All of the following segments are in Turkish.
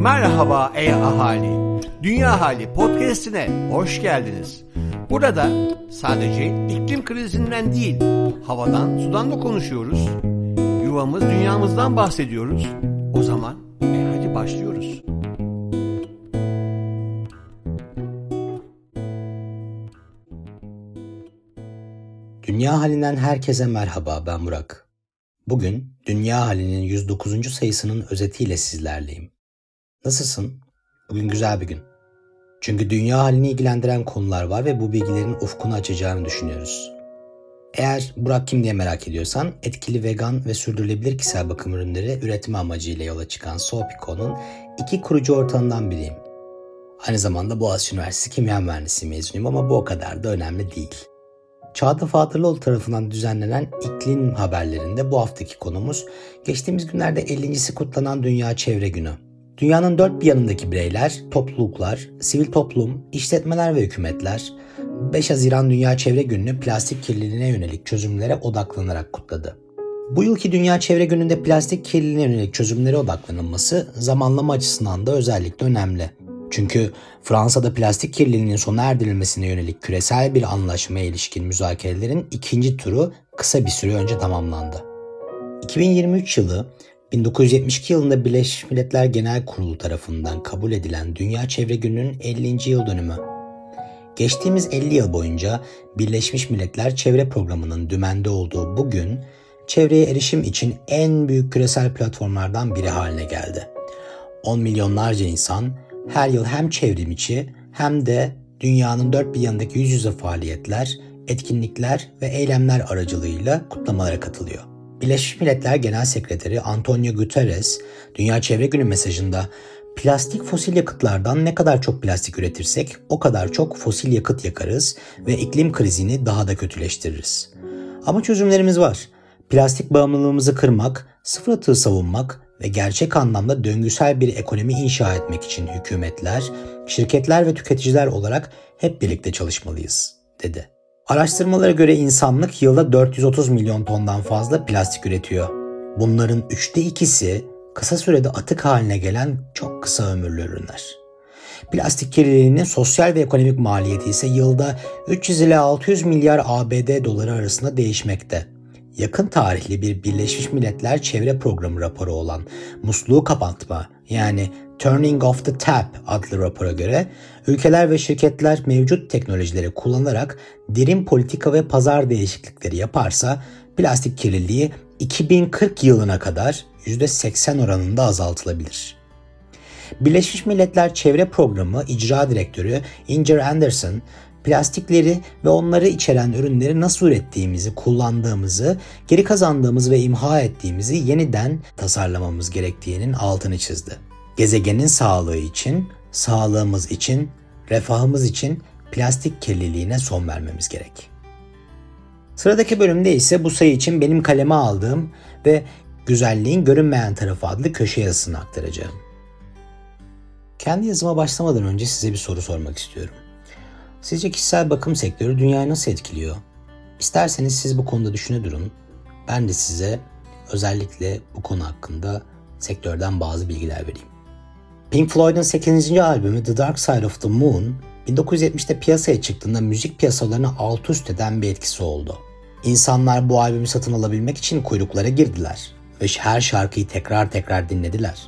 Merhaba ey ahali, Dünyahali podcastine hoş geldiniz. Burada sadece iklim krizinden değil, havadan sudan da konuşuyoruz. Yuvamız dünyamızdan bahsediyoruz. O zaman hadi başlıyoruz. Dünyahali'nden herkese merhaba, ben Burak. Bugün Dünyahali'nin 109. sayısının özetiyle sizlerleyim. Nasılsın? Bugün güzel bir gün. Çünkü dünya halini ilgilendiren konular var ve bu bilgilerin ufkunu açacağını düşünüyoruz. Eğer Burak kim diye merak ediyorsan, etkili vegan ve sürdürülebilir kişisel bakım ürünleri üretme amacıyla yola çıkan Soapy Co.'nun 2 kurucu ortağından biriyim. Aynı zamanda Boğaziçi Üniversitesi Kimya Mühendisliği mezunuyum ama bu o kadar da önemli değil. Çağdaş Fatırlıoğlu tarafından düzenlenen iklim haberlerinde bu haftaki konumuz, geçtiğimiz günlerde 50.si kutlanan Dünya Çevre Günü. Dünyanın dört bir yanındaki bireyler, topluluklar, sivil toplum, işletmeler ve hükümetler 5 Haziran Dünya Çevre Günü'nü plastik kirliliğine yönelik çözümlere odaklanarak kutladı. Bu yılki Dünya Çevre Günü'nde plastik kirliliğine yönelik çözümlere odaklanılması zamanlama açısından da özellikle önemli. Çünkü Fransa'da plastik kirliliğinin sona erdirilmesine yönelik küresel bir anlaşmaya ilişkin müzakerelerin 2. turu kısa bir süre önce tamamlandı. 2023 yılı 1972 yılında Birleşmiş Milletler Genel Kurulu tarafından kabul edilen Dünya Çevre Günü'nün 50. yıl dönümü. Geçtiğimiz 50 yıl boyunca Birleşmiş Milletler Çevre Programı'nın dümende olduğu bu gün, çevreye erişim için en büyük küresel platformlardan biri haline geldi. 10 milyonlarca insan her yıl hem çevrim içi hem de dünyanın dört bir yanındaki yüz yüze faaliyetler, etkinlikler ve eylemler aracılığıyla kutlamalara katılıyor. Birleşmiş Milletler Genel Sekreteri Antonio Guterres, Dünya Çevre Günü mesajında "Plastik fosil yakıtlardan ne kadar çok plastik üretirsek o kadar çok fosil yakıt yakarız ve iklim krizini daha da kötüleştiririz. Ama çözümlerimiz var. Plastik bağımlılığımızı kırmak, sıfır atığı savunmak ve gerçek anlamda döngüsel bir ekonomi inşa etmek için hükümetler, şirketler ve tüketiciler olarak hep birlikte çalışmalıyız," dedi. Araştırmalara göre insanlık yılda 430 milyon tondan fazla plastik üretiyor. Bunların 3'te 2'si kısa sürede atık haline gelen çok kısa ömürlü ürünler. Plastik kirliliğinin sosyal ve ekonomik maliyeti ise yılda 300 ile 600 milyar ABD doları arasında değişmekte. Yakın tarihli bir Birleşmiş Milletler Çevre Programı raporu olan "Musluğu Kapatma" yani "Turning Off the Tap" adlı rapora göre ülkeler ve şirketler mevcut teknolojileri kullanarak derin politika ve pazar değişiklikleri yaparsa plastik kirliliği 2040 yılına kadar %80 oranında azaltılabilir. Birleşmiş Milletler Çevre Programı İcra Direktörü Inger Anderson, plastikleri ve onları içeren ürünleri nasıl ürettiğimizi, kullandığımızı, geri kazandığımız ve imha ettiğimizi yeniden tasarlamamız gerektiğinin altını çizdi. Gezegenin sağlığı için, sağlığımız için, refahımız için plastik kirliliğine son vermemiz gerek. Sıradaki bölümde ise bu sayı için benim kaleme aldığım ve Güzelliğin Görünmeyen Tarafı adlı köşe yazısını aktaracağım. Kendi yazıma başlamadan önce size bir soru sormak istiyorum. Sizce kişisel bakım sektörü dünyayı nasıl etkiliyor? İsterseniz siz bu konuda düşüne durun. Ben de size özellikle bu konu hakkında sektörden bazı bilgiler vereyim. Pink Floyd'un 8. albümü The Dark Side of the Moon, 1970'te piyasaya çıktığında müzik piyasalarını alt üst eden bir etkisi oldu. İnsanlar bu albümü satın alabilmek için kuyruklara girdiler ve her şarkıyı tekrar tekrar dinlediler.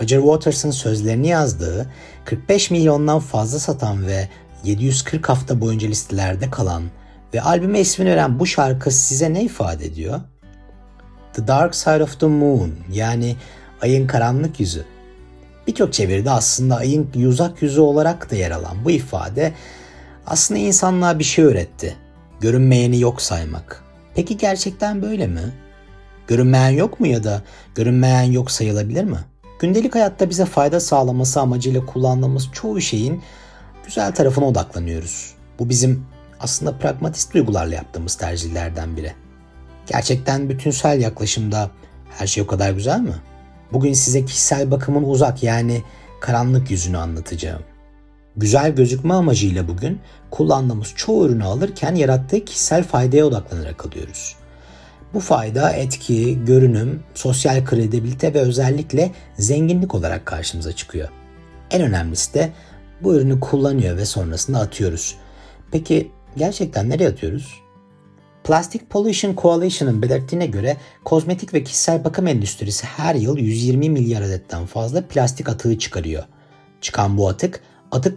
Roger Waters'ın sözlerini yazdığı, 45 milyondan fazla satan ve 740 hafta boyunca listelerde kalan ve albüme ismini veren bu şarkı size ne ifade ediyor? The Dark Side of the Moon yani ayın karanlık yüzü. Birçok çeviride aslında ayın uzak yüzü olarak da yer alan bu ifade aslında insanlığa bir şey öğretti. Görünmeyeni yok saymak. Peki gerçekten böyle mi? Görünmeyen yok mu ya da görünmeyen yok sayılabilir mi? Gündelik hayatta bize fayda sağlaması amacıyla kullandığımız çoğu şeyin güzel tarafına odaklanıyoruz. Bu bizim aslında pragmatist duygularla yaptığımız tercihlerden biri. Gerçekten bütünsel yaklaşımda her şey o kadar güzel mi? Bugün size kişisel bakımın uzak yani karanlık yüzünü anlatacağım. Güzel gözükme amacıyla bugün kullandığımız çoğu ürünü alırken yarattığı kişisel faydaya odaklanarak alıyoruz. Bu fayda, etki, görünüm, sosyal kredibilite ve özellikle zenginlik olarak karşımıza çıkıyor. En önemlisi de bu ürünü kullanıyor ve sonrasında atıyoruz. Peki gerçekten nereye atıyoruz? Plastic Pollution Coalition'ın belirttiğine göre kozmetik ve kişisel bakım endüstrisi her yıl 120 milyar adetten fazla plastik atığı çıkarıyor. Çıkan bu atık,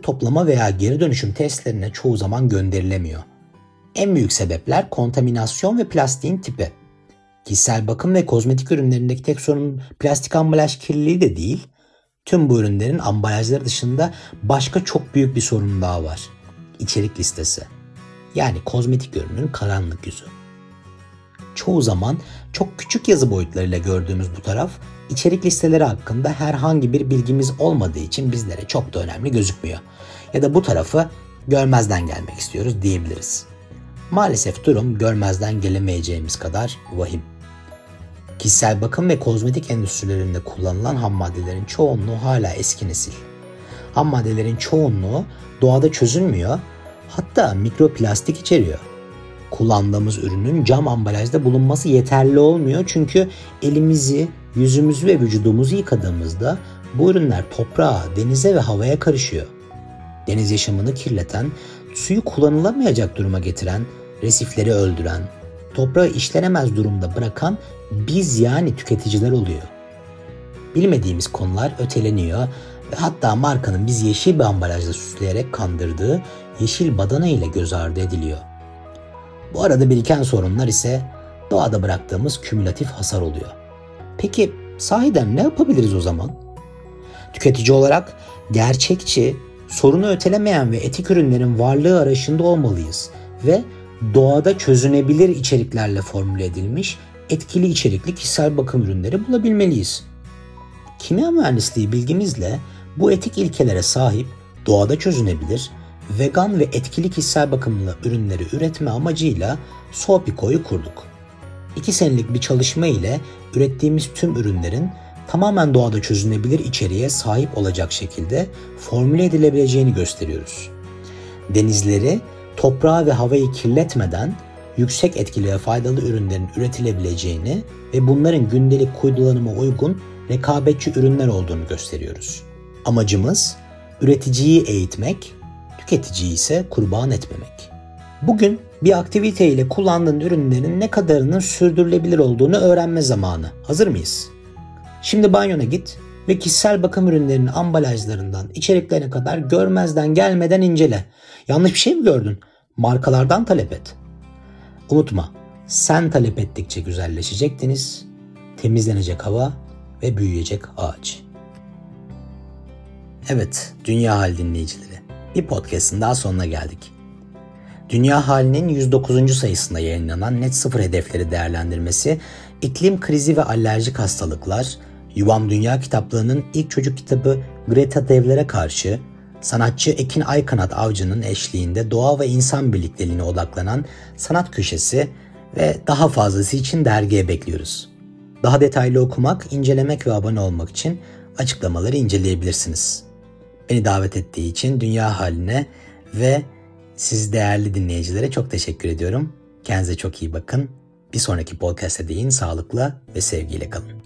toplama veya geri dönüşüm tesislerine çoğu zaman gönderilemiyor. En büyük sebepler kontaminasyon ve plastiğin tipi. Kişisel bakım ve kozmetik ürünlerindeki tek sorun plastik ambalaj kirliliği de değil, tüm bu ürünlerin ambalajları dışında başka çok büyük bir sorun daha var. İçerik listesi. Yani kozmetik ürünün karanlık yüzü. Çoğu zaman çok küçük yazı boyutlarıyla gördüğümüz bu taraf, içerik listeleri hakkında herhangi bir bilgimiz olmadığı için bizlere çok da önemli gözükmüyor. Ya da bu tarafı görmezden gelmek istiyoruz diyebiliriz. Maalesef durum görmezden gelemeyeceğimiz kadar vahim. Kişisel bakım ve kozmetik endüstrilerinde kullanılan hammaddelerin çoğunluğu hala eski nesil. Hammaddelerin çoğunluğu doğada çözünmüyor, hatta mikroplastik içeriyor. Kullandığımız ürünün cam ambalajda bulunması yeterli olmuyor çünkü elimizi, yüzümüzü ve vücudumuzu yıkadığımızda bu ürünler toprağa, denize ve havaya karışıyor. Deniz yaşamını kirleten, suyu kullanılamayacak duruma getiren, resifleri öldüren, toprağı işlenemez durumda bırakan biz yani tüketiciler oluyor. Bilmediğimiz konular öteleniyor ve hatta markanın bizi yeşil bir ambalajla süsleyerek kandırdığı yeşil badana ile göz ardı ediliyor. Bu arada biriken sorunlar ise doğada bıraktığımız kümülatif hasar oluyor. Peki sahiden ne yapabiliriz o zaman? Tüketici olarak gerçekçi, sorunu ötelemeyen ve etik ürünlerin varlığı arayışında olmalıyız ve doğada çözünebilir içeriklerle formüle edilmiş etkili içerikli kişisel bakım ürünleri bulabilmeliyiz. Kimya mühendisliği bilgimizle bu etik ilkelere sahip, doğada çözünebilir, vegan ve etkili kişisel bakımlı ürünleri üretme amacıyla Soapy Co.'yu kurduk. 2 senelik bir çalışma ile ürettiğimiz tüm ürünlerin tamamen doğada çözünebilir içeriğe sahip olacak şekilde formüle edilebileceğini gösteriyoruz. Denizleri, toprağı ve havayı kirletmeden yüksek etkili ve faydalı ürünlerin üretilebileceğini ve bunların gündelik kullanıma uygun rekabetçi ürünler olduğunu gösteriyoruz. Amacımız üreticiyi eğitmek, tüketiciyi ise kurban etmemek. Bugün bir aktivite ile kullandığın ürünlerin ne kadarının sürdürülebilir olduğunu öğrenme zamanı. Hazır mıyız? Şimdi banyona git ve kişisel bakım ürünlerinin ambalajlarından içeriklerine kadar görmezden gelmeden incele. Yanlış bir şey mi gördün? Markalardan talep et. Unutma, sen talep ettikçe güzelleşecek deniz, temizlenecek hava ve büyüyecek ağaç. Evet, Dünyahali dinleyicileri, bir podcast'ın daha sonuna geldik. Dünyahali'nin 109. sayısında yayınlanan Net Sıfır Hedefleri Değerlendirmesi, İklim Krizi ve Alerjik Hastalıklar, Yuvam Dünya Kitaplığı'nın ilk çocuk kitabı Greta Thunberg'e karşı, sanatçı Ekin Aykanat Avcı'nın eşliğinde doğa ve insan birlikteliğine odaklanan sanat köşesi ve daha fazlası için dergiye bekliyoruz. Daha detaylı okumak, incelemek ve abone olmak için açıklamaları inceleyebilirsiniz. Beni davet ettiği için Dünyahali'ne ve siz değerli dinleyicilere çok teşekkür ediyorum. Kendinize çok iyi bakın. Bir sonraki podcast'e değin sağlıkla ve sevgiyle kalın.